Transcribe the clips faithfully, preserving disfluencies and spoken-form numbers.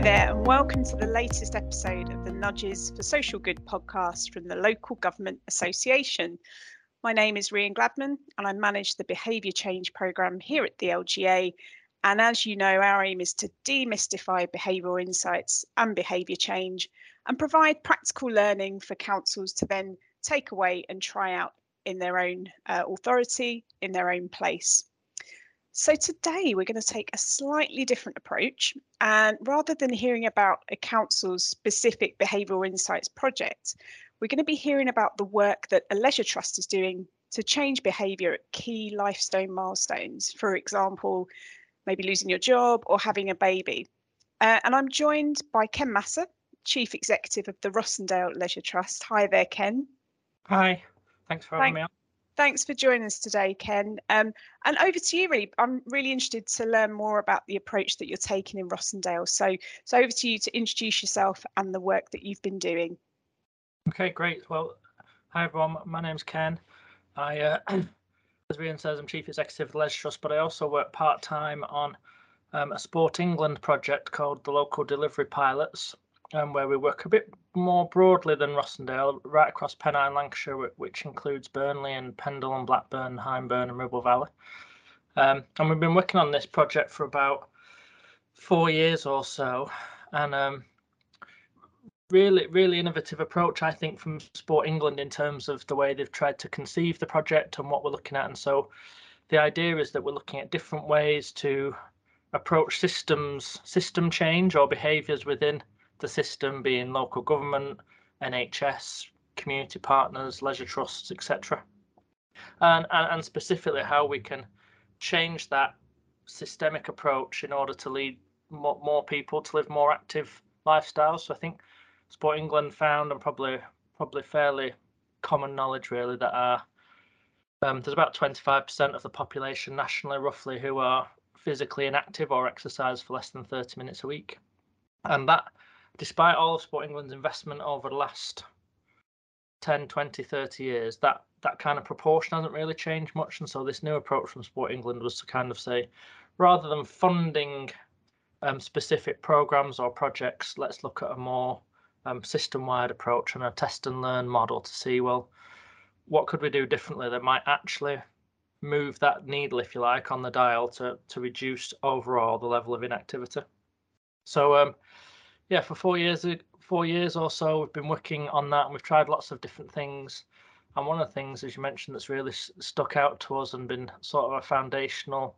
Hi there, and welcome to the latest episode of the Nudges for Social Good podcast from the Local Government Association. My name is Rian Gladman, and I manage the Behaviour Change Programme here at the L G A. And as you know, our aim is to demystify behavioural insights and behaviour change and provide practical learning for councils to then take away and try out in their own uh, authority, in their own place. So today we're going to take a slightly different approach, and rather than hearing about a council's specific behavioural insights project, we're going to be hearing about the work that a leisure trust is doing to change behaviour at key lifestone milestones, for example, maybe losing your job or having a baby. Uh, and I'm joined by Ken Masser, Chief Executive of the Rossendale Leisure Trust. Hi there, Ken. Hi, thanks for having Thank me on. Thanks for joining us today, Ken. Um, and over to you, really. I'm really interested to learn more about the approach that you're taking in Rossendale. So, so over to you to introduce yourself and the work that you've been doing. Okay, great. Well, hi, everyone. My name's Ken. I, uh, as Rian says, I'm Chief Executive of the Leisure Trust, but I also work part-time on um, a Sport England project called the Local Delivery Pilots, um, where we work a bit more broadly than Rossendale, right across Pennine Lancashire, which includes Burnley and Pendle and Blackburn, Hyndburn and Ribble Valley. Um, and we've been working on this project for about four years or so. And um, really, really innovative approach, I think, from Sport England in terms of the way they've tried to conceive the project and what we're looking at. And so the idea is that we're looking at different ways to approach systems, system change or behaviours within the system, being local government, N H S, community partners, leisure trusts, et cetera, and, and and specifically how we can change that systemic approach in order to lead more, more people to live more active lifestyles. So I think Sport England found, and probably probably fairly common knowledge really, that are, um, there's about twenty-five percent of the population nationally, roughly, who are physically inactive or exercise for less than thirty minutes a week, and that. Despite all of Sport England's investment over the last ten, twenty, thirty years, that, that kind of proportion hasn't really changed much. And so this new approach from Sport England was to kind of say, rather than funding um, specific programmes or projects, let's look at a more um, system-wide approach and a test and learn model to see, well, what could we do differently that might actually move that needle, if you like, on the dial to, to reduce overall the level of inactivity. So, um, Yeah, for four years, four years or so, we've been working on that, and we've tried lots of different things. And one of the things, as you mentioned, that's really stuck out to us and been sort of a foundational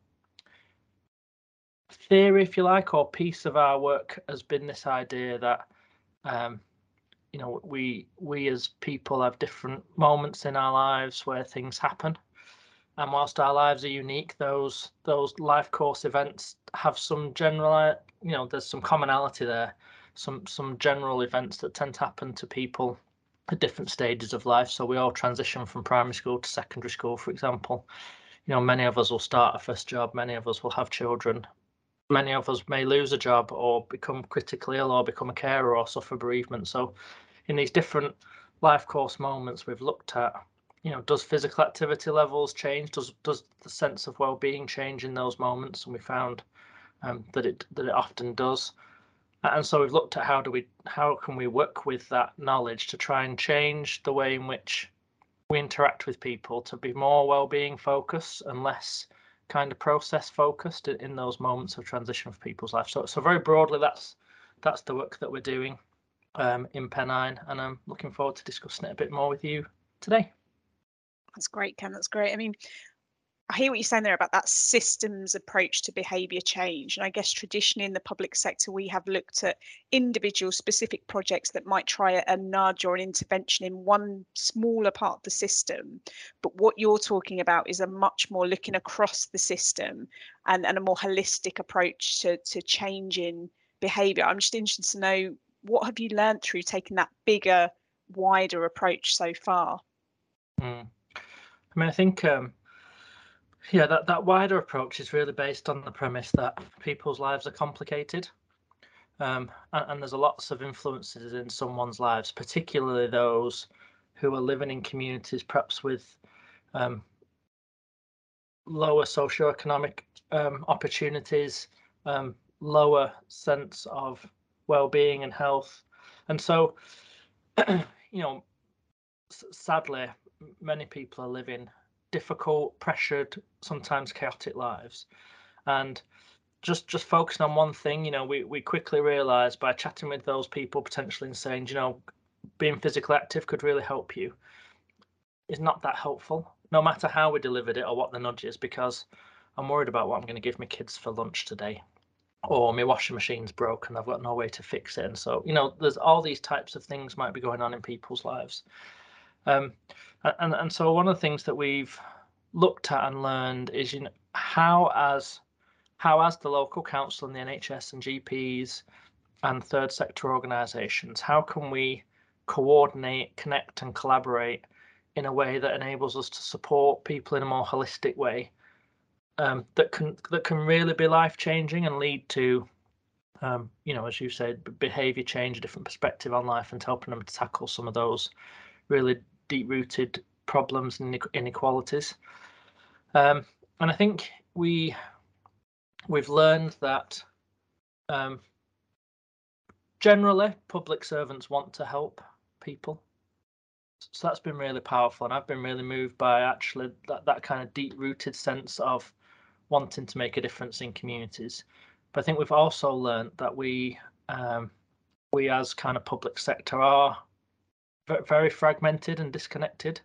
theory, if you like, or piece of our work, has been this idea that, um, you know, we we as people have different moments in our lives where things happen, and whilst our lives are unique, those those life course events have some general, you know, there's some commonality there. Some some general events that tend to happen to people at different stages of life. So we all transition from primary school to secondary school, for example. You know, many of us will start a first job. Many of us will have children. Many of us may lose a job or become critically ill or become a carer or suffer bereavement. So in these different life course moments, we've looked at, you know, does physical activity levels change? Does does the sense of well-being change in those moments? And we found um, that it that it often does. And so we've looked at how do we how can we work with that knowledge to try and change the way in which we interact with people to be more well-being focused and less kind of process focused in those moments of transition of people's life. So so very broadly, that's that's the work that we're doing um, in Pennine, and I'm looking forward to discussing it a bit more with you today. That's great, Ken. That's great. I mean, I hear what you're saying there about that systems approach to behaviour change. And I guess traditionally in the public sector, we have looked at individual specific projects that might try a, a nudge or an intervention in one smaller part of the system. But what you're talking about is a much more looking across the system and, and a more holistic approach to, to changing behaviour. I'm just interested to know, what have you learned through taking that bigger, wider approach so far? Mm. I mean, I think... Um... Yeah, that, that wider approach is really based on the premise that people's lives are complicated, um, and, and there's lots of influences in someone's lives, particularly those who are living in communities perhaps with um, lower socioeconomic um, opportunities, um, lower sense of well-being and health. And so, you know, sadly, many people are living difficult, pressured, sometimes chaotic lives. And just just focusing on one thing, you know, we, we quickly realised by chatting with those people potentially and saying, you know, being physically active could really help you, is not that helpful, no matter how we delivered it or what the nudge is, because I'm worried about what I'm going to give my kids for lunch today, or my washing machine's broke and I've got no way to fix it. And so, you know, there's all these types of things might be going on in people's lives. Um, and, and so one of the things that we've looked at and learned is, you know, how as how as the local council and the N H S and G Ps and third sector organisations, how can we coordinate, connect and collaborate in a way that enables us to support people in a more holistic way, um, that can that can really be life changing and lead to, um, you know, as you said, behaviour change, a different perspective on life, and helping them to tackle some of those really deep rooted problems and inequalities. Um, and I think we we've learned that um, generally public servants want to help people. So that's been really powerful, and I've been really moved by actually that, that kind of deep-rooted sense of wanting to make a difference in communities. But I think we've also learned that we um, we as kind of public sector are very fragmented and disconnected,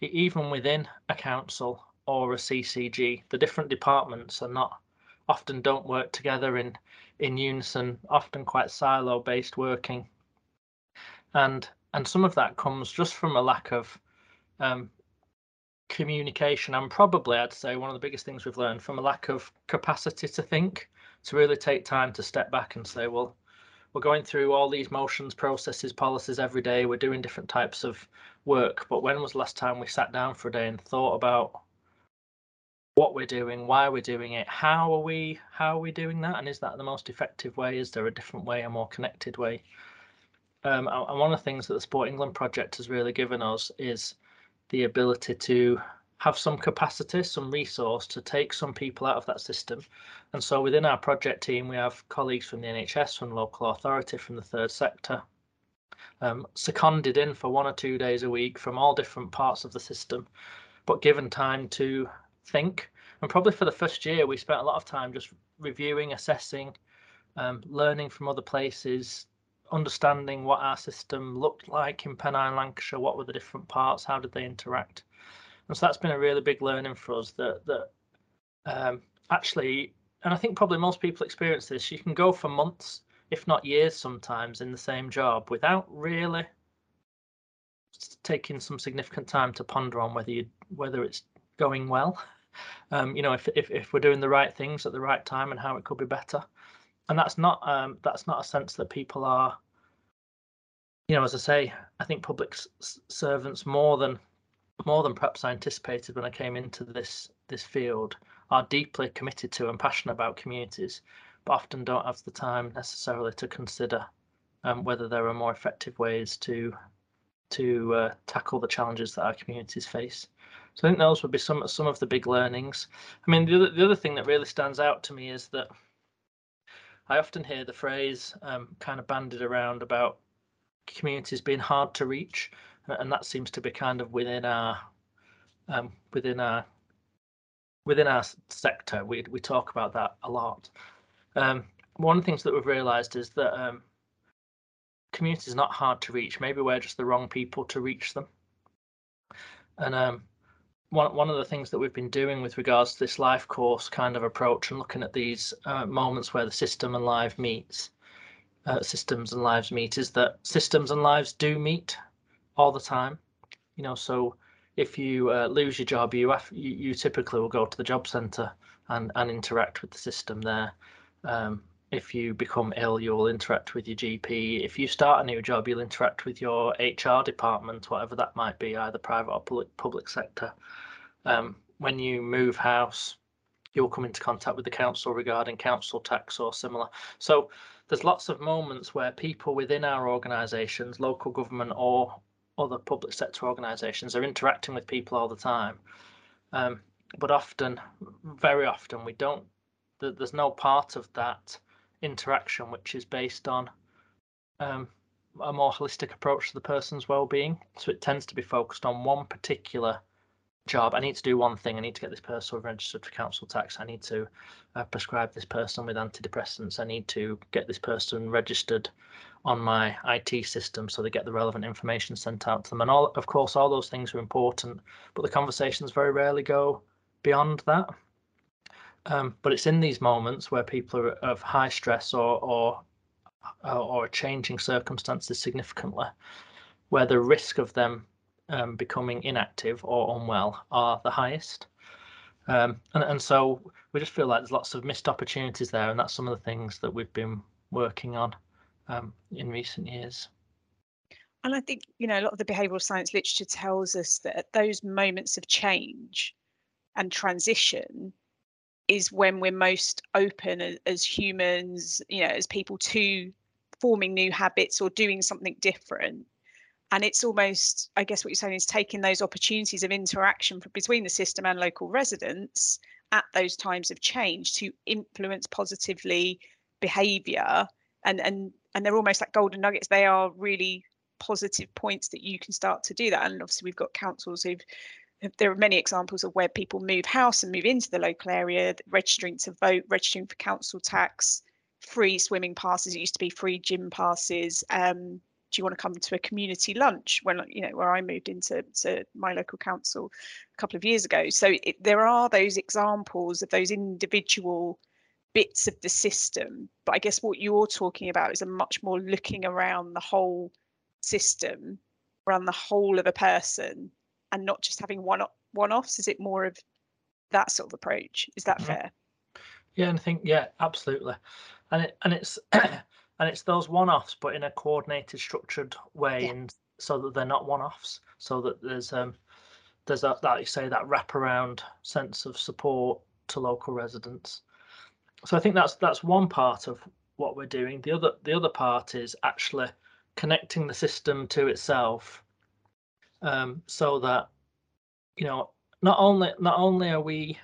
even within a council or a C C G. The different departments are not often don't work together in in unison, often quite silo-based working, and. And some of that comes just from a lack of um, communication, and probably, I'd say, one of the biggest things we've learned from a lack of capacity to think, to really take time to step back and say, well, we're going through all these motions, processes, policies every day. We're doing different types of work. But when was the last time we sat down for a day and thought about what we're doing, why we're doing it? How are we how are we doing that? And is that the most effective way? Is there a different way, a more connected way? Um, and one of the things that the Sport England project has really given us is the ability to have some capacity, some resource to take some people out of that system. And so within our project team, we have colleagues from the N H S, from local authority, from the third sector, um, seconded in for one or two days a week from all different parts of the system, but given time to think. And probably for the first year, we spent a lot of time just reviewing, assessing, um, learning from other places, understanding what our system looked like in Pennine Lancashire, what were the different parts, how did they interact. And so that's been a really big learning for us, that that um, actually, and I think probably most people experience this, you can go for months, if not years sometimes, in the same job without really taking some significant time to ponder on whether you whether it's going well, um, you know, if, if if we're doing the right things at the right time and how it could be better. And that's not um, that's not a sense that people are, you know, as I say, I think public s servants more than more than perhaps I anticipated when I came into this this field are deeply committed to and passionate about communities, but often don't have the time necessarily to consider um, whether there are more effective ways to to uh, tackle the challenges that our communities face. So I think those would be some some of the big learnings. I mean, the other, the other thing that really stands out to me is that I often hear the phrase um, kind of bandied around about communities being hard to reach, and that seems to be kind of within our um, within our within our sector. We we talk about that a lot. Um, one of the things that we've realised is that um, communities are not hard to reach. Maybe we're just the wrong people to reach them. And um, One, one of the things that we've been doing with regards to this life course kind of approach and looking at these uh, moments where the system and life meets, uh, systems and lives meet, is that systems and lives do meet all the time. You know, so if you uh, lose your job, you, have, you you typically will go to the job centre and and interact with the system there. Um, if you become ill, you'll interact with your G P. If you start a new job, you'll interact with your H R department, whatever that might be, either private or public, public sector. Um, when you move house, you'll come into contact with the council regarding council tax or similar. So there's lots of moments where people within our organisations, local government or other public sector organisations, are interacting with people all the time. Um, but often, very often, we don't, there's no part of that interaction which is based on um, a more holistic approach to the person's well-being. So it tends to be focused on one particular job. I need to do one thing. I need to get this person registered for council tax. I need to uh, prescribe this person with antidepressants. I need to get this person registered on my I T system so they get the relevant information sent out to them. And all, of course, all those things are important, but the conversations very rarely go beyond that. Um, but it's in these moments where people are of high stress or or or changing circumstances significantly, where the risk of them um, becoming inactive or unwell are the highest. Um, and, and so we just feel like there's lots of missed opportunities there, and that's some of the things that we've been working on um, in recent years. And I think, you know, a lot of the behavioural science literature tells us that at those moments of change and transition is when we're most open as, as humans, you know, as people, to forming new habits or doing something different. And it's almost, I guess what you're saying is taking those opportunities of interaction for, between the system and local residents at those times of change to influence positively behaviour. And, and, and they're almost like golden nuggets. They are really positive points that you can start to do that. And obviously we've got councils who've, there are many examples of where people move house and move into the local area, registering to vote, registering for council tax, free swimming passes. It used to be free gym passes. Um, do you want to come to a community lunch? When, you know, where I moved into to my local council a couple of years ago. So it, there are those examples of those individual bits of the system. But I guess what you're talking about is a much more looking around the whole system, around the whole of a person, and not just having one one-offs. Is it more of that sort of approach? Is that mm-hmm. fair? Yeah, and I think yeah, absolutely. And it and it's and it's those one-offs, but in a coordinated, structured way, yeah. and so that they're not one-offs. So that there's um there's that, that you say, that wraparound sense of support to local residents. So I think that's that's one part of what we're doing. The other the other part is actually connecting the system to itself. Um, so that, you know, not only not only are we,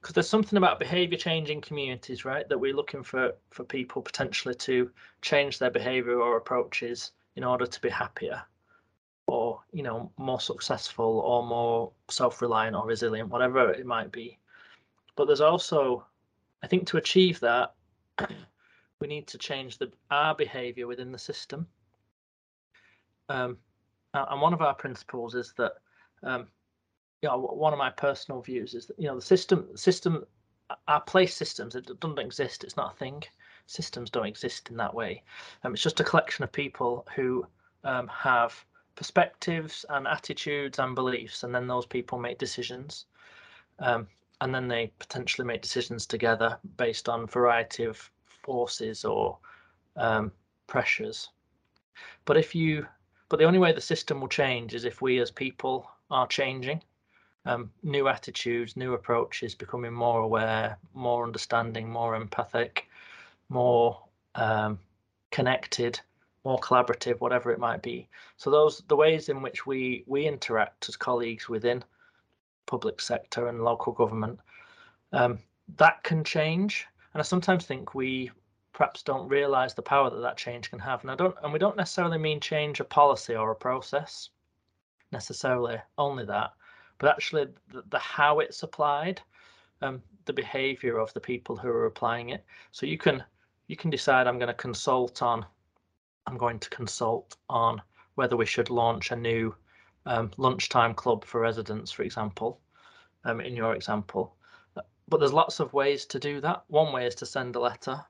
because there's something about behaviour change in communities, right, that we're looking for for people potentially to change their behaviour or approaches in order to be happier, or, you know, more successful or more self-reliant or resilient, whatever it might be. But there's also, I think, to achieve that, we need to change the our behaviour within the system. Um, And one of our principles is that, um, you know, one of my personal views is that, you know, the system, system, our place systems, it doesn't exist. It's not a thing. Systems don't exist in that way. Um, it's just a collection of people who um, have perspectives and attitudes and beliefs, and then those people make decisions. Um, and then they potentially make decisions together based on a variety of forces or um, pressures. But if you But the only way the system will change is if we as people are changing, um, new attitudes, new approaches, becoming more aware, more understanding, more empathic, more um, connected, more collaborative, whatever it might be. So those the ways in which we we interact as colleagues within public sector and local government, um, that can change. And I sometimes think we perhaps don't realise the power that that change can have, and I don't, and we don't necessarily mean change a policy or a process, necessarily only that, but actually the, the how it's applied, um, the behaviour of the people who are applying it. So you can you can decide I'm going to consult on, I'm going to consult on whether we should launch a new um, lunchtime club for residents, for example, um, in your example. But there's lots of ways to do that. One way is to send a letter.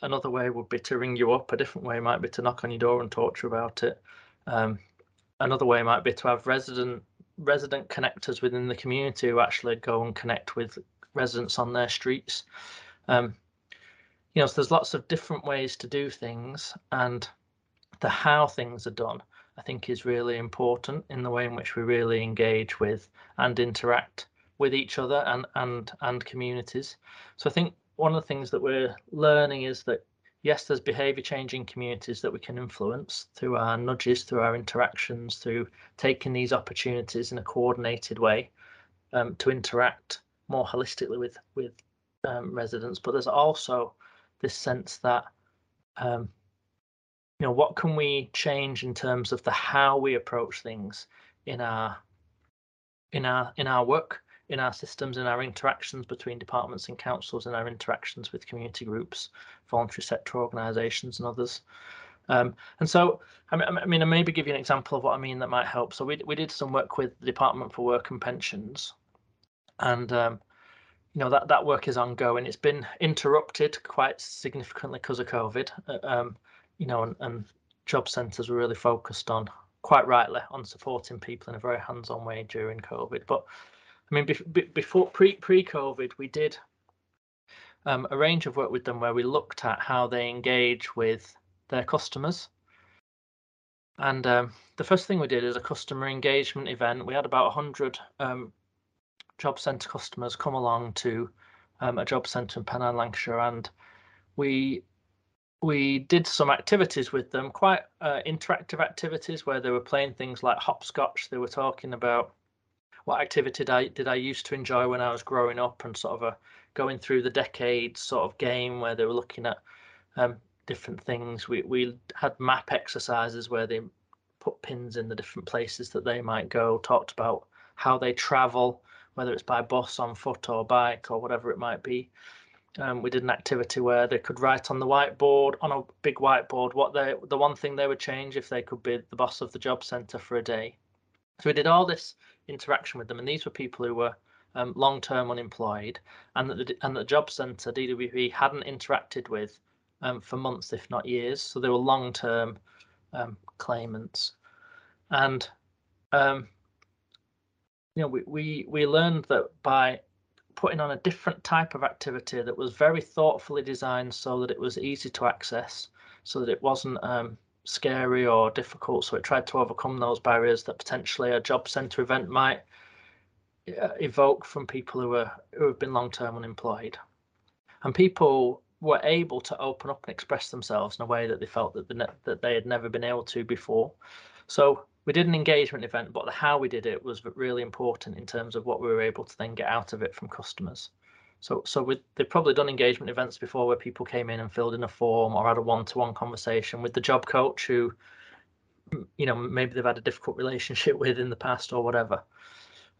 Another way would be to ring you up. A different way might be to knock on your door and talk to you about it. Um, another way might be to have resident resident connectors within the community who actually go and connect with residents on their streets. Um, you know, so there's lots of different ways to do things, and the how things are done, I think, is really important in the way in which we really engage with and interact with each other and and and communities. So I think one of the things that we're learning is that, yes, there's behaviour change in communities that we can influence through our nudges, through our interactions, through taking these opportunities in a coordinated way um, to interact more holistically with, with um, residents. But there's also this sense that um, you know, what can we change in terms of the how we approach things in our in our in our work, in our systems, in our interactions between departments and councils, in our interactions with community groups, voluntary sector organisations and others. Um, and so, I mean, I mean, I maybe give you an example of what I mean that might help. So we we did some work with the Department for Work and Pensions, and um, you know, that that work is ongoing. It's been interrupted quite significantly because of COVID. Uh, um, you know, and, and job centres were really focused on, quite rightly, on supporting people in a very hands-on way during COVID. But I mean, bef before pre pre COVID, we did um, a range of work with them where we looked at how they engage with their customers. And um, the first thing we did is a customer engagement event. We had about one hundred um, job centre customers come along to um, a job centre in Pennine Lancashire, and we we did some activities with them, quite uh, interactive activities where they were playing things like hopscotch. They were talking about what activity did I, did I used to enjoy when I was growing up, and sort of a going through the decades sort of game where they were looking at um, different things. We we had map exercises where they put pins in the different places that they might go, talked about how they travel, whether it's by bus, on foot or bike or whatever it might be. Um, we did an activity where they could write on the whiteboard, on a big whiteboard, what they, the one thing they would change if they could be the boss of the job centre for a day. So we did all this interaction with them, and these were people who were um, long-term unemployed, and that the, and the job centre, D W P, hadn't interacted with Um, for months, if not years. So they were long-term um, claimants, and um, you know, we, we we learned that by putting on a different type of activity that was very thoughtfully designed so that it was easy to access, so that it wasn't um, scary or difficult, so it tried to overcome those barriers that potentially a job centre event might uh, evoke from people who are who have been long-term unemployed, and people were able to open up and express themselves in a way that they felt that the that they had never been able to before. So we did an engagement event, but the how we did it was really important in terms of what we were able to then get out of it from customers. So so we, they've probably done engagement events before where people came in and filled in a form or had a one-to-one conversation with the job coach who, you know, maybe they've had a difficult relationship with in the past or whatever.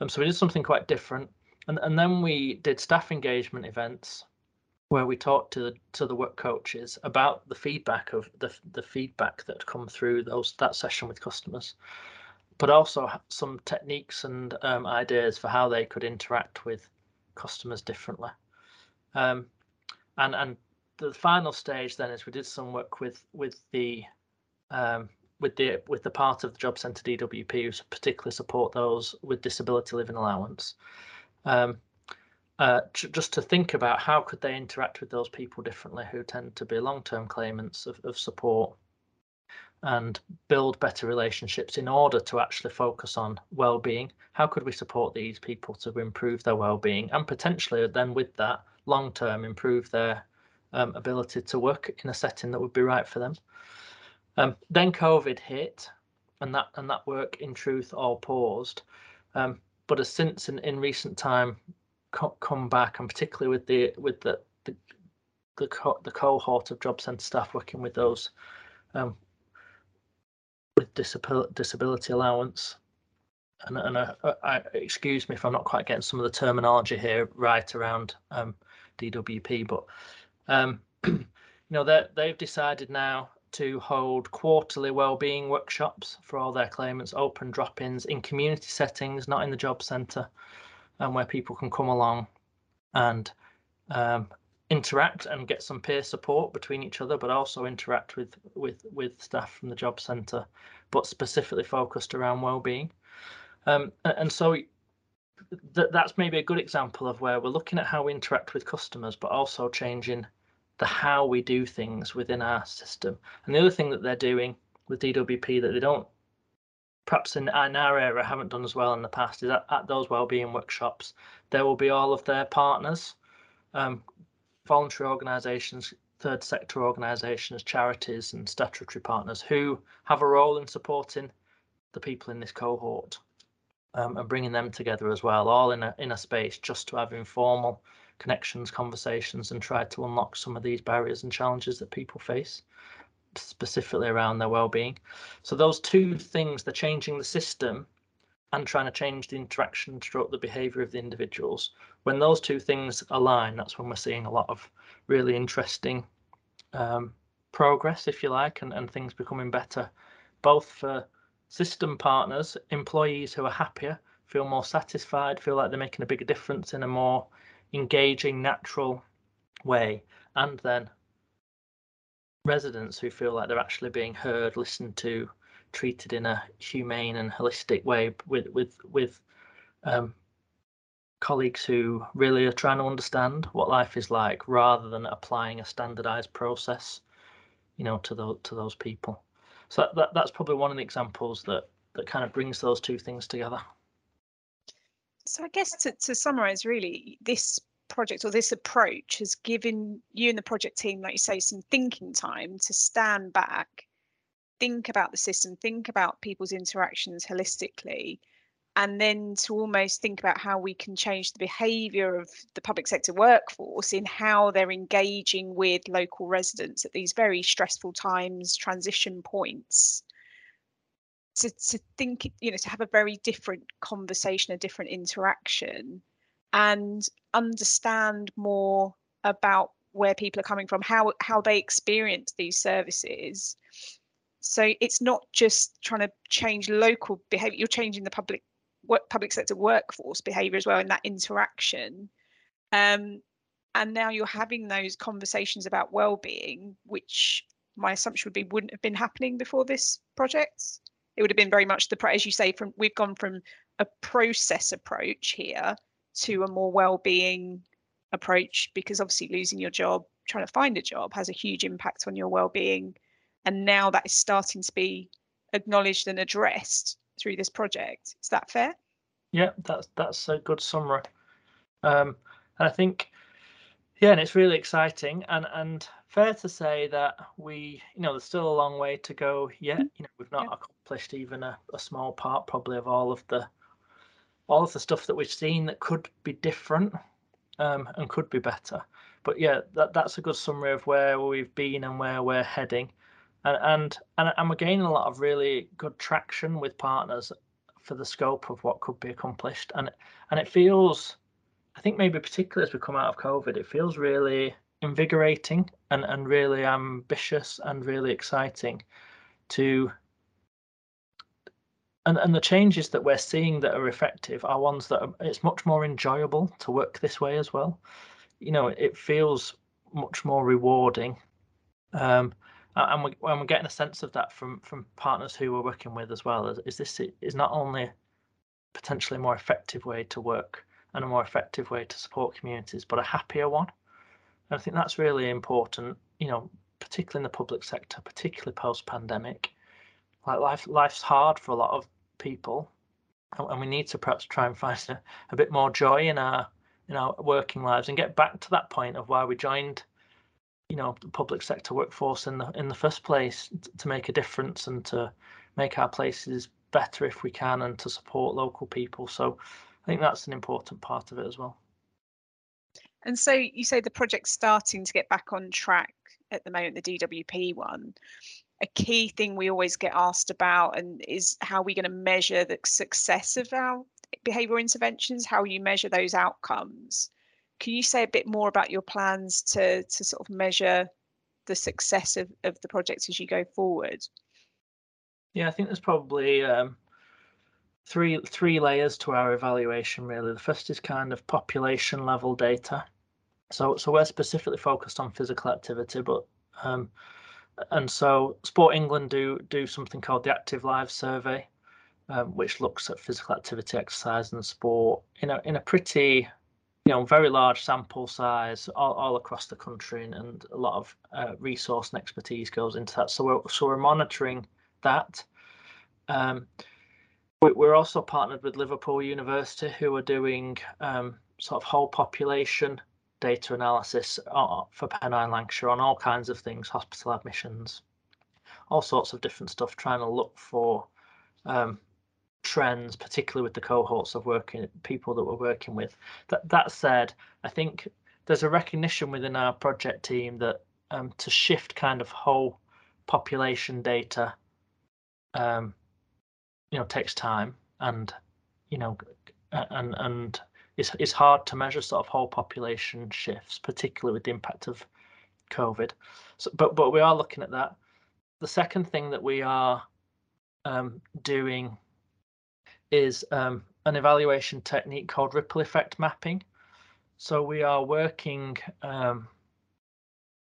Um, so we did something quite different, and and then we did staff engagement events where we talked to the to the work coaches about the feedback of the the feedback that had come through those that session with customers, but also some techniques and um, ideas for how they could interact with customers differently. Um, and and the final stage then is we did some work with with the um, with the with the part of the job centre D W P who particularly support those with disability living allowance. Um, Uh, just to think about how could they interact with those people differently who tend to be long-term claimants of, of support, and build better relationships in order to actually focus on well-being. How could we support these people to improve their well-being, and potentially then with that long-term improve their um, ability to work in a setting that would be right for them. Um, then COVID hit, and that and that work in truth all paused, um, but as since in, in recent time come back, and particularly with the with the the the, co the cohort of job centre staff working with those um, with disability disability allowance, and and I, I, excuse me if I'm not quite getting some of the terminology here right around um, D W P, but um, you know that they've decided now to hold quarterly wellbeing workshops for all their claimants, open drop-ins in community settings, not in the job centre, and where people can come along and um, interact and get some peer support between each other, but also interact with with with staff from the job centre, but specifically focused around well-being. Um, and so th that's maybe a good example of where we're looking at how we interact with customers, but also changing the how we do things within our system. And the other thing that they're doing with D W P that they don't, perhaps in, in our area haven't done as well in the past, is that at those wellbeing workshops there will be all of their partners, um, voluntary organisations, third sector organisations, charities and statutory partners who have a role in supporting the people in this cohort, um, and bringing them together as well, all in a, in a space just to have informal connections, conversations, and try to unlock some of these barriers and challenges that people face. specifically around their well-being. So those two things, they're changing the system and trying to change the interaction throughout the behaviour of the individuals. When those two things align, that's when we're seeing a lot of really interesting um, progress, if you like, and, and things becoming better, both for system partners, employees who are happier, feel more satisfied, feel like they're making a bigger difference in a more engaging, natural way, and then residents who feel like they're actually being heard, listened to, treated in a humane and holistic way with with with um, colleagues who really are trying to understand what life is like, rather than applying a standardized process, you know, to the, to those people. So that, that, that's probably one of the examples that that kind of brings those two things together. So I guess to, to summarize, really, this project or this approach has given you and the project team, like you say, some thinking time to stand back, think about the system, think about people's interactions holistically, and then to almost think about how we can change the behaviour of the public sector workforce in how they're engaging with local residents at these very stressful times, transition points. To, to think, you know, to have a very different conversation, a different interaction, and understand more about where people are coming from, how how they experience these services. So it's not just trying to change local behaviour, you're changing the public work, public sector workforce behaviour as well in that interaction. Um, and now you're having those conversations about well-being, which my assumption would be wouldn't have been happening before this project. It would have been very much the, as you say, from we've gone from a process approach here to a more well-being approach, because obviously losing your job, trying to find a job, has a huge impact on your well-being, and now that is starting to be acknowledged and addressed through this project. Is that fair? Yeah, that's that's a good summary, um, and I think, yeah, and it's really exciting, and and fair to say that we, you know, there's still a long way to go yet. You know, we've not yeah. accomplished even a, a small part, probably, of all of the all of the stuff that we've seen that could be different um, and could be better. But yeah, that that's a good summary of where we've been and where we're heading, and and and, and we're gaining a lot of really good traction with partners for the scope of what could be accomplished, and and it feels. I think maybe particularly as we come out of COVID, it feels really invigorating and, and really ambitious and really exciting to. And, and the changes that we're seeing that are effective are ones that are, it's much more enjoyable to work this way as well. You know, it feels much more rewarding. Um, and, we, and we're getting a sense of that from from partners who we're working with as well. Is, is this is not only a potentially more effective way to work, and a more effective way to support communities, but a happier one. And I think that's really important, you know, particularly in the public sector, particularly post-pandemic. Like life, life's hard for a lot of people, and we need to perhaps try and find a, a bit more joy in our in our working lives and get back to that point of why we joined, you know, the public sector workforce in the in the first place, to make a difference and to make our places better if we can, and to support local people. So I think that's an important part of it as well. And so you say the project's starting to get back on track at the moment, the D W P one. A key thing we always get asked about and is how are we going to measure the success of our behavioural interventions, how you measure those outcomes. Can you say a bit more about your plans to, to sort of measure the success of, of the projects as you go forward? Yeah, I think there's probably um, Three three layers to our evaluation, really. The first is kind of population level data. So so we're specifically focused on physical activity, but um, and so Sport England do do something called the Active Lives Survey, um, which looks at physical activity, exercise, and sport in a in a pretty, you know, very large sample size all, all across the country, and, and a lot of uh, resource and expertise goes into that. So we're so we're monitoring that. Um, We're also partnered with Liverpool University, who are doing um, sort of whole population data analysis for Pennine Lancashire on all kinds of things, hospital admissions, all sorts of different stuff, trying to look for um, trends, particularly with the cohorts of working people that we're working with. That, that said, I think there's a recognition within our project team that um, to shift kind of whole population data, um, you know, takes time, and you know, and and it's it's hard to measure sort of whole population shifts, particularly with the impact of COVID. So, but but we are looking at that. The second thing that we are um, doing is um, an evaluation technique called ripple effect mapping. So we are working um,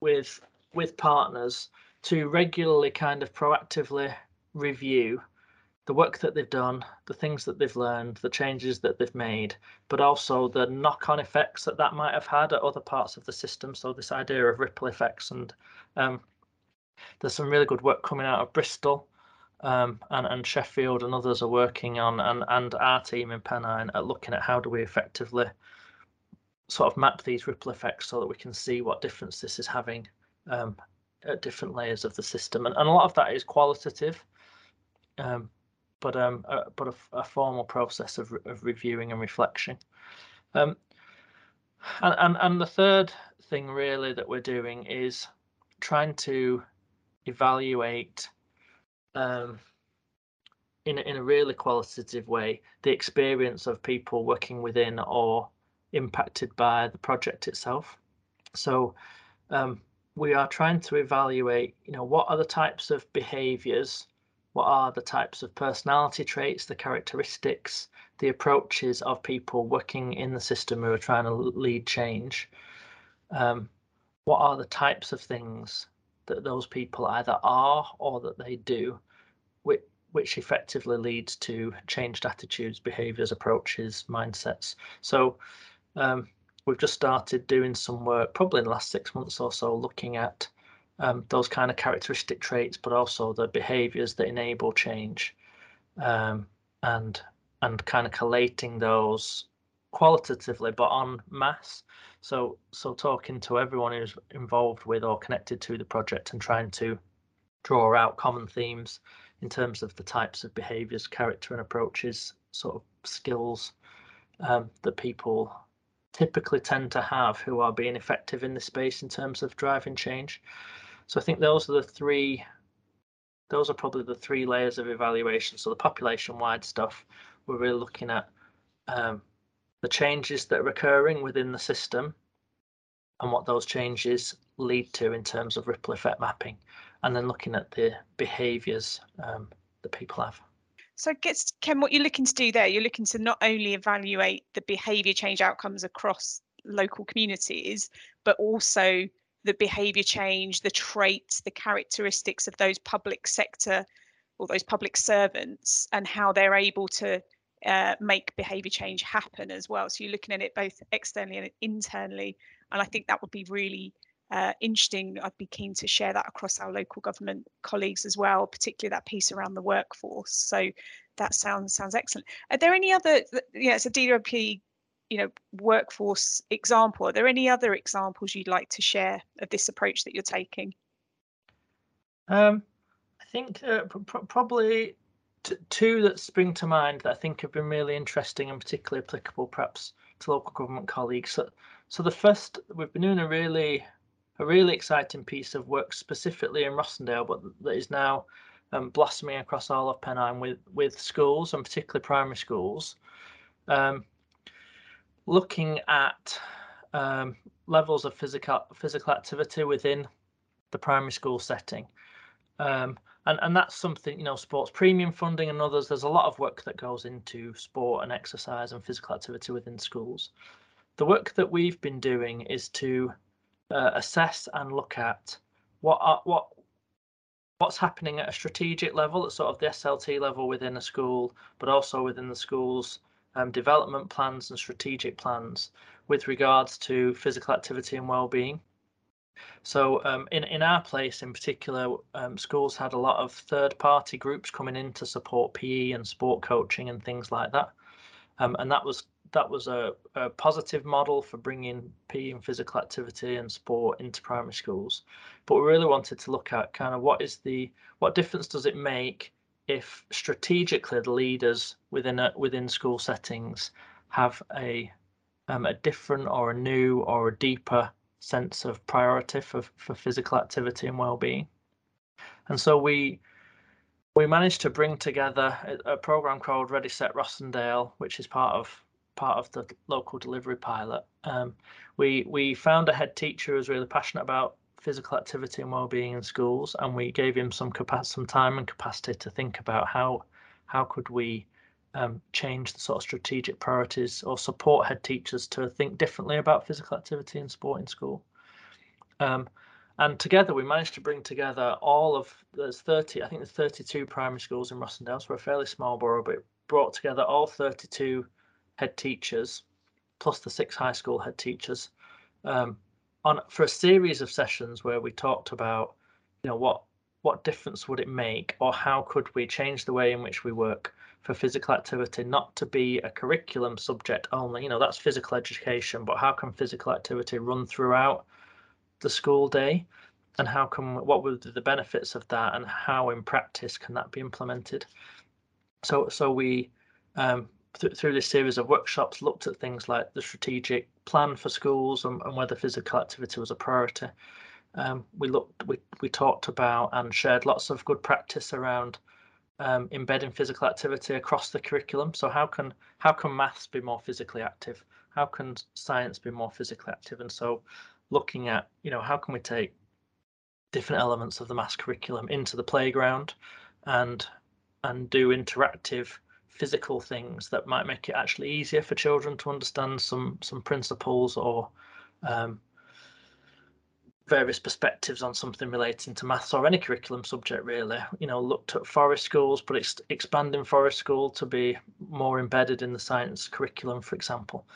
with with partners to regularly kind of proactively review the work that they've done, the things that they've learned, the changes that they've made, but also the knock-on effects that that might have had at other parts of the system. So this idea of ripple effects, and um, there's some really good work coming out of Bristol um, and, and Sheffield, and others are working on, and, and our team in Pennine are looking at how do we effectively sort of map these ripple effects so that we can see what difference this is having um, at different layers of the system. And, and a lot of that is qualitative, um, but um, uh, but a, a formal process of, of reviewing and reflection. Um, and, and, and the third thing really that we're doing is trying to evaluate um, in, in a really qualitative way the experience of people working within or impacted by the project itself. So um, we are trying to evaluate, you know, what are the types of behaviours, what are the types of personality traits, the characteristics, the approaches of people working in the system who are trying to lead change. Um, what are the types of things that those people either are or that they do, which, which effectively leads to changed attitudes, behaviours, approaches, mindsets. So um, we've just started doing some work, probably in the last six months or so, looking at um, those kind of characteristic traits, but also the behaviours that enable change, um, and and kind of collating those qualitatively, but on mass. So so talking to everyone who's involved with or connected to the project and trying to draw out common themes in terms of the types of behaviours, character and approaches, sort of skills um, that people typically tend to have who are being effective in this space in terms of driving change. So I think those are the three, those are probably the three layers of evaluation. So the population-wide stuff, we're really looking at um, the changes that are occurring within the system and what those changes lead to in terms of ripple effect mapping, and then looking at the behaviours um, that people have. So I guess, Ken, what you're looking to do there, you're looking to not only evaluate the behaviour change outcomes across local communities, but also the behaviour change, the traits, the characteristics of those public sector or those public servants and how they're able to Uh, make behaviour change happen as well. So you're looking at it both externally and internally, and I think that would be really uh, interesting. I'd be keen to share that across our local government colleagues as well, particularly that piece around the workforce. So that sounds sounds excellent. Are there any other, yeah, it's a D W P, you know, workforce example. Are there any other examples you'd like to share of this approach that you're taking? Um, I think uh, pr- probably two that spring to mind that I think have been really interesting and particularly applicable perhaps to local government colleagues. So, so the first, we've been doing a really a really exciting piece of work specifically in Rossendale, but that is now um, blossoming across all of Pennine with, with schools and particularly primary schools, um, looking at um, levels of physical physical activity within the primary school setting. Um, And, and that's something, you know, sports premium funding and others, there's a lot of work that goes into sport and exercise and physical activity within schools. The work that we've been doing is to uh, assess and look at what are, what what's happening at a strategic level, at sort of the S L T level within a school, but also within the school's um, development plans and strategic plans with regards to physical activity and well-being. So um, in, in our place in particular, um, schools had a lot of third party groups coming in to support P E and sport coaching and things like that. Um, and that was that was a, a positive model for bringing P E and physical activity and sport into primary schools. But we really wanted to look at kind of what is the what difference does it make if strategically the leaders within a, within school settings have a um, a different or a new or a deeper sense of priority for, for physical activity and well-being. And so we we managed to bring together a, a program called Ready Set Rossendale, which is part of part of the local delivery pilot. Um, we we found a head teacher who was really passionate about physical activity and well-being in schools, and we gave him some capacity, some time and capacity to think about how how could we um, change the sort of strategic priorities or support head teachers to think differently about physical activity and sport in school. Um, and together we managed to bring together all of there's thirty, I think there's thirty-two primary schools in Rossendale, so we're a fairly small borough, but it brought together all thirty-two head teachers plus the six high school head teachers um, on for a series of sessions where we talked about, you know, what what difference would it make, or how could we change the way in which we work for physical activity, not to be a curriculum subject only, you know, that's physical education, but how can physical activity run throughout the school day, and how can what were the benefits of that, and how in practice can that be implemented? So so we um, th through this series of workshops looked at things like the strategic plan for schools and, and whether physical activity was a priority. Um, we looked we we talked about and shared lots of good practice around um, embedding physical activity across the curriculum. So how can how can maths be more physically active? How can science be more physically active? And so looking at, you know, how can we take different elements of the maths curriculum into the playground and and do interactive physical things that might make it actually easier for children to understand some some principles or um, various perspectives on something relating to maths or any curriculum subject, really. You know, looked at forest schools, but it's expanding forest school to be more embedded in the science curriculum, for example.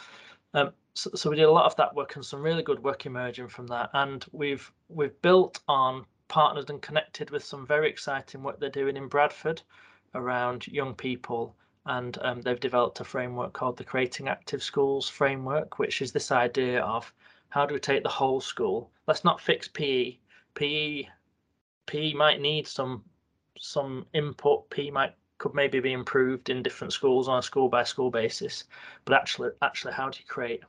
Um, So, so we did a lot of that work, and some really good work emerging from that. And we've we've built on, partnered and connected with some very exciting work they're doing in Bradford around young people. And um, they've developed a framework called the Creating Active Schools Framework, which is this idea of how do we take the whole school? Let's not fix P E. P E P E might need some some input. P E might could maybe be improved in different schools on a school by school basis. But actually, actually, how do you create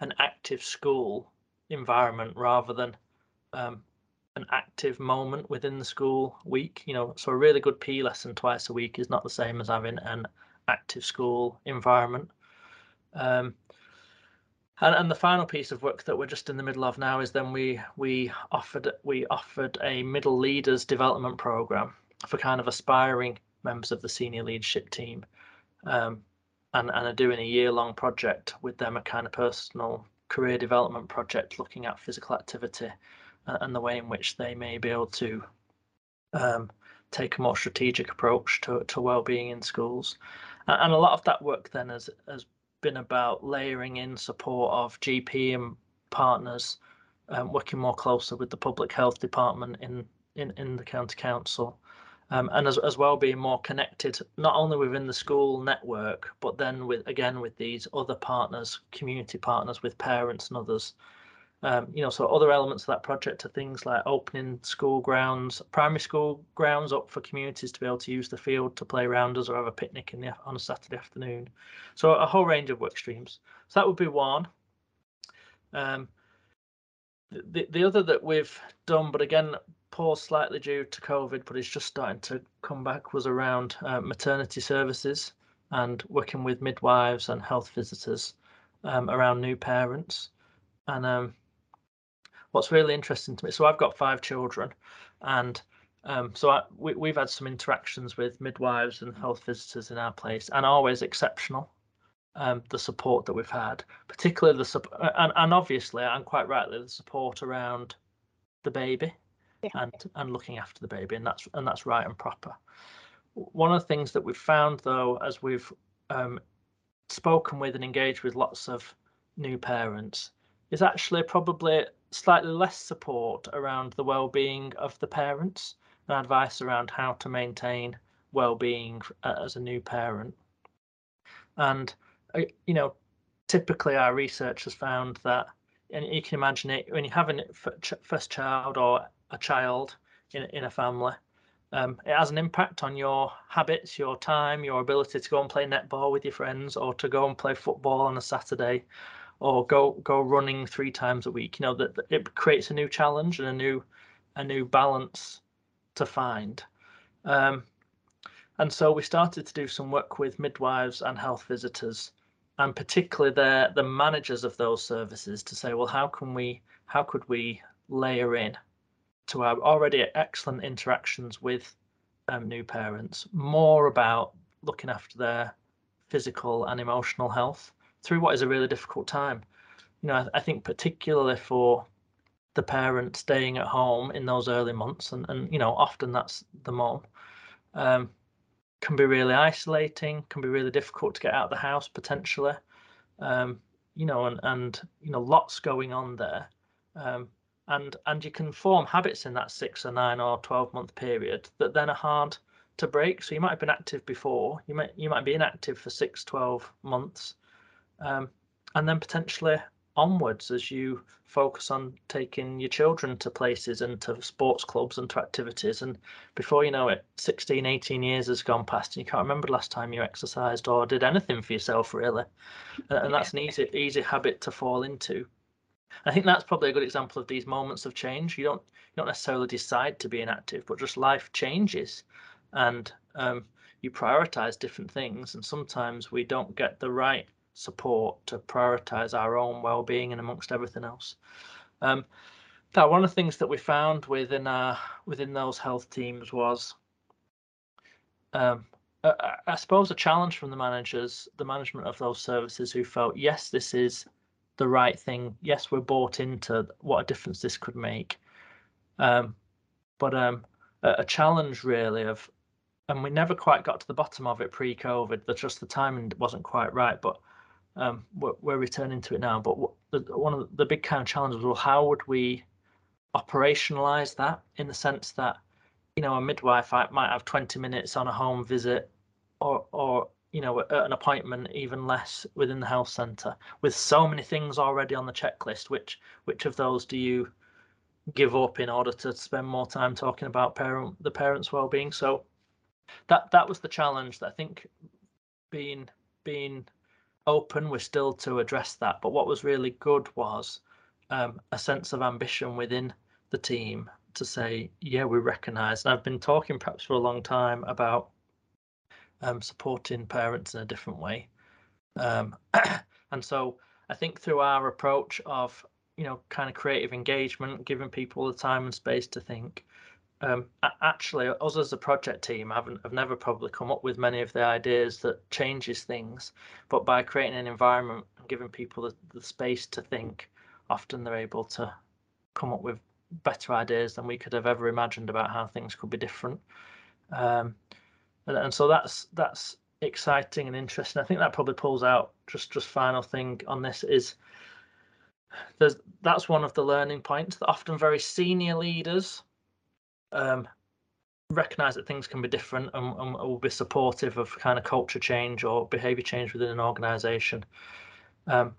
an active school environment rather than um, an active moment within the school week? You know, so a really good P E lesson twice a week is not the same as having an active school environment. Um, and, and the final piece of work that we're just in the middle of now is then we we offered we offered a middle leaders development program for kind of aspiring members of the senior leadership team. Um, And, and are doing a year-long project with them, a kind of personal career development project looking at physical activity and, and the way in which they may be able to um, take a more strategic approach to, to well-being in schools. And, and a lot of that work then has, has been about layering in support of G P and partners, um, working more closely with the public health department in, in, in the county council. Um, and as, as well being more connected, not only within the school network, but then with, again, with these other partners, community partners, with parents and others. Um, you know, so other elements of that project are things like opening school grounds, primary school grounds up for communities to be able to use the field to play rounders or have a picnic in the, on a Saturday afternoon. So a whole range of work streams. So that would be one. Um, the, the other that we've done, but again, paused slightly due to COVID, but it's just starting to come back, was around uh, maternity services and working with midwives and health visitors um, around new parents. And um, what's really interesting to me, so I've got five children, and um, so I, we, we've had some interactions with midwives and health visitors in our place, and always exceptional, um, the support that we've had, particularly the and, and obviously, and quite rightly, the support around the baby. And, and looking after the baby, and that's and that's right and proper. One of the things that we've found, though, as we've um, spoken with and engaged with lots of new parents, is actually probably slightly less support around the well-being of the parents and advice around how to maintain well-being as a new parent. And uh, you know, typically our research has found that, and you can imagine it when you have a first child or a child in, in a family, um, it has an impact on your habits, your time, your ability to go and play netball with your friends, or to go and play football on a Saturday, or go go running three times a week. You know, that it creates a new challenge and a new a new balance to find. Um, and so we started to do some work with midwives and health visitors, and particularly the, the managers of those services, to say, well, how can we, how could we layer in to our already excellent interactions with um, new parents, more about looking after their physical and emotional health through what is a really difficult time. You know, I, I think particularly for the parent staying at home in those early months, and, and you know, often that's the mom, um, can be really isolating, can be really difficult to get out of the house potentially, um, you know, and, and, you know, lots going on there. Um, and and you can form habits in that six or nine or twelve month period that then are hard to break. So you might have been active before, you might you might be inactive for six, twelve months, um, and then potentially onwards as you focus on taking your children to places and to sports clubs and to activities, and before you know it, sixteen, eighteen years has gone past and you can't remember the last time you exercised or did anything for yourself really. And that's an easy easy habit to fall into. I think that's probably a good example of these moments of change. You don't you don't necessarily decide to be inactive, but just life changes, and um, you prioritise different things, and sometimes we don't get the right support to prioritise our own well-being and amongst everything else. Um, now, one of the things that we found within our within those health teams was, um, I, I suppose, a challenge from the managers, the management of those services, who felt, yes, this is the right thing. Yes, we're bought into what a difference this could make. Um, but um, a, a challenge really of, and we never quite got to the bottom of it pre-COVID, that just the timing wasn't quite right, but um, we're, we're returning to it now. But what, the, one of the big kind of challenges was, well, how would we operationalise that, in the sense that, you know, a midwife might have twenty minutes on a home visit, or, or you know, at an appointment, even less within the health centre, with so many things already on the checklist. Which which of those do you give up in order to spend more time talking about parent the parents' well-being? So that that was the challenge. That I think being being open, we're still to address that. But what was really good was um, a sense of ambition within the team to say, yeah, we recognise. And I've been talking perhaps for a long time about Um, supporting parents in a different way, um, and so I think through our approach of, you know, kind of creative engagement, giving people the time and space to think, um, actually us as a project team haven't have never probably come up with many of the ideas that changes things, but by creating an environment and giving people the, the space to think, often they're able to come up with better ideas than we could have ever imagined about how things could be different. um, And, and so that's that's exciting and interesting. I think that probably pulls out just just final thing on this is there's that's one of the learning points that often very senior leaders um, recognise that things can be different and, and will be supportive of kind of culture change or behaviour change within an organisation. Um,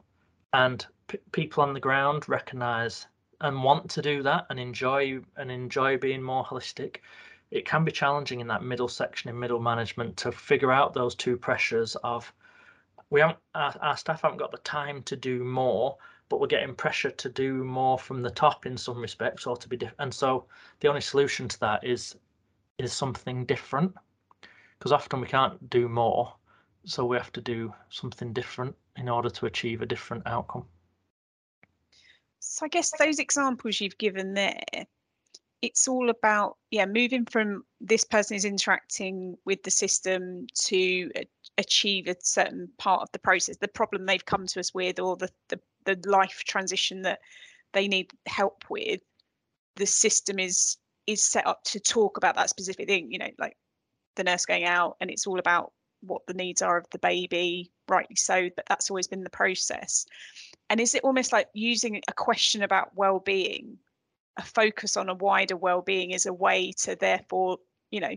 and p people on the ground recognise and want to do that and enjoy and enjoy being more holistic. It can be challenging in that middle section, in middle management, to figure out those two pressures of we haven't our, our staff haven't got the time to do more, but we're getting pressure to do more from the top in some respects, or to be different. And so the only solution to that is is something different, because often we can't do more, so we have to do something different in order to achieve a different outcome. So I guess those examples you've given there, it's all about, yeah, moving from this person is interacting with the system to achieve a certain part of the process, the problem they've come to us with, or the, the, the life transition that they need help with. The system is is set up to talk about that specific thing, you know, like the nurse going out, and it's all about what the needs are of the baby, rightly so, but that's always been the process. And is it almost like using a question about well-being, a focus on a wider well-being, is a way to therefore, you know,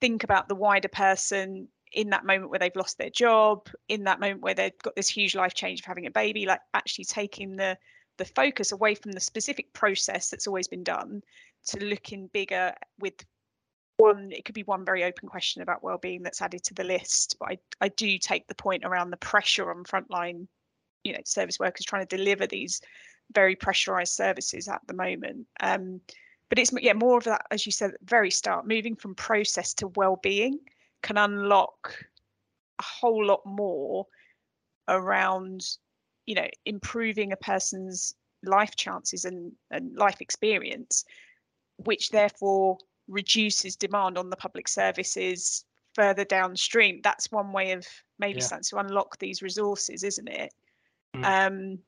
think about the wider person in that moment where they've lost their job, in that moment where they've got this huge life change of having a baby, like actually taking the the focus away from the specific process that's always been done to looking bigger with one. It could be one very open question about well-being that's added to the list. But I, I do take the point around the pressure on frontline, you know, service workers trying to deliver these very pressurized services at the moment, um, But it's yeah more of that, as you said at the very start, moving from process to well-being can unlock a whole lot more around, you know, improving a person's life chances and, and life experience, which therefore reduces demand on the public services further downstream. That's one way of maybe yeah. starting to unlock these resources, isn't it? Mm. Um,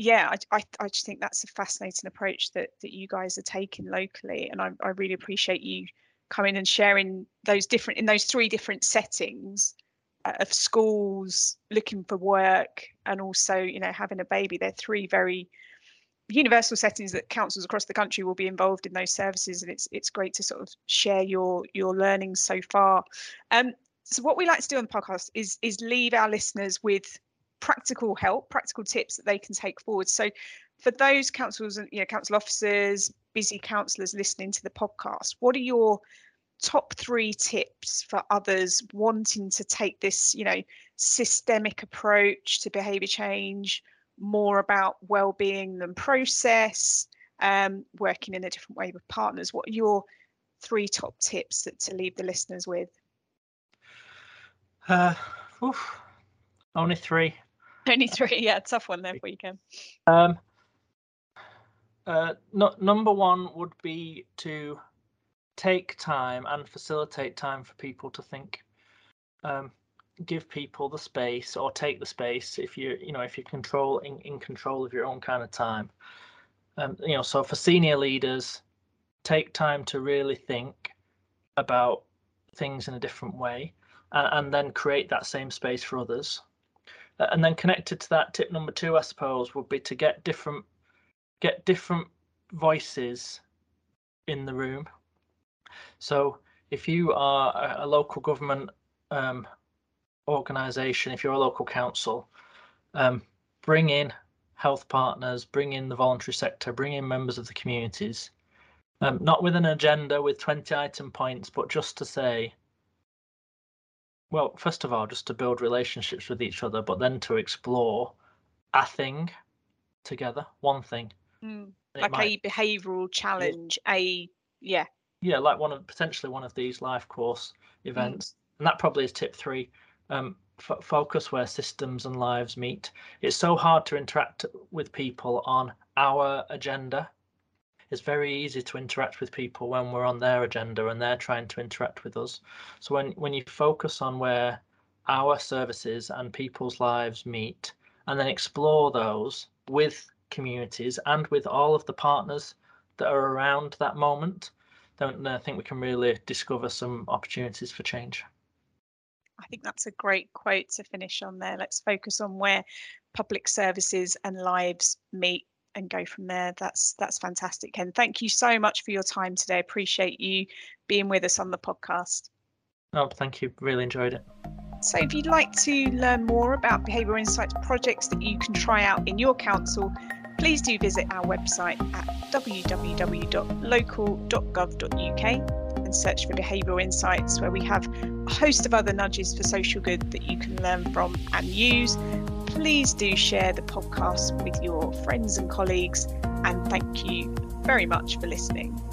yeah, I, I, I just think that's a fascinating approach that that you guys are taking locally, and I, I really appreciate you coming and sharing those different in those three different settings uh, of schools, looking for work, and also, you know, having a baby. They're three very universal settings that councils across the country will be involved in those services, and it's it's great to sort of share your your learnings so far. Um, so what we like to do on the podcast is is leave our listeners with practical help, practical tips that they can take forward. So for those councils and, you know, council officers, busy councillors listening to the podcast, what are your top three tips for others wanting to take this, you know, systemic approach to behaviour change, more about well-being than process, um, working in a different way with partners? What are your three top tips that to leave the listeners with? Uh, oof. Only three. Only three, yeah, tough one there for you, Ken. Um, uh, no, number one would be to take time and facilitate time for people to think. Um, give people the space, or take the space if you you know if you're control in, in control of your own kind of time. Um, you know, so for senior leaders, take time to really think about things in a different way, and, and then create that same space for others. And then connected to that, tip number two, I suppose, would be to get different get different voices in the room. So if you are a, a local government um, organisation, if you're a local council, um, bring in health partners, bring in the voluntary sector, bring in members of the communities, um, not with an agenda with twenty item points, but just to say, well, first of all, just to build relationships with each other, but then to explore a thing together, one thing. Mm, like might, a behavioural challenge, a, yeah. Yeah, like one of potentially one of these life course events. Mm. And that probably is tip three. Um, f- focus where systems and lives meet. It's so hard to interact with people on our agenda. It's very easy to interact with people when we're on their agenda and they're trying to interact with us. So when, when you focus on where our services and people's lives meet, and then explore those with communities and with all of the partners that are around that moment, then I think we can really discover some opportunities for change. I think that's a great quote to finish on there. Let's focus on where public services and lives meet and go from there. That's that's fantastic, Ken. Thank you so much for your time today. Appreciate you being with us on the podcast. Oh, thank you. Really enjoyed it. So if you'd like to learn more about Behavioural Insights projects that you can try out in your council, please do visit our website at w w w dot local dot gov dot u k. and search for Behavioural Insights, where we have a host of other nudges for social good that you can learn from and use. Please do share the podcast with your friends and colleagues, and thank you very much for listening.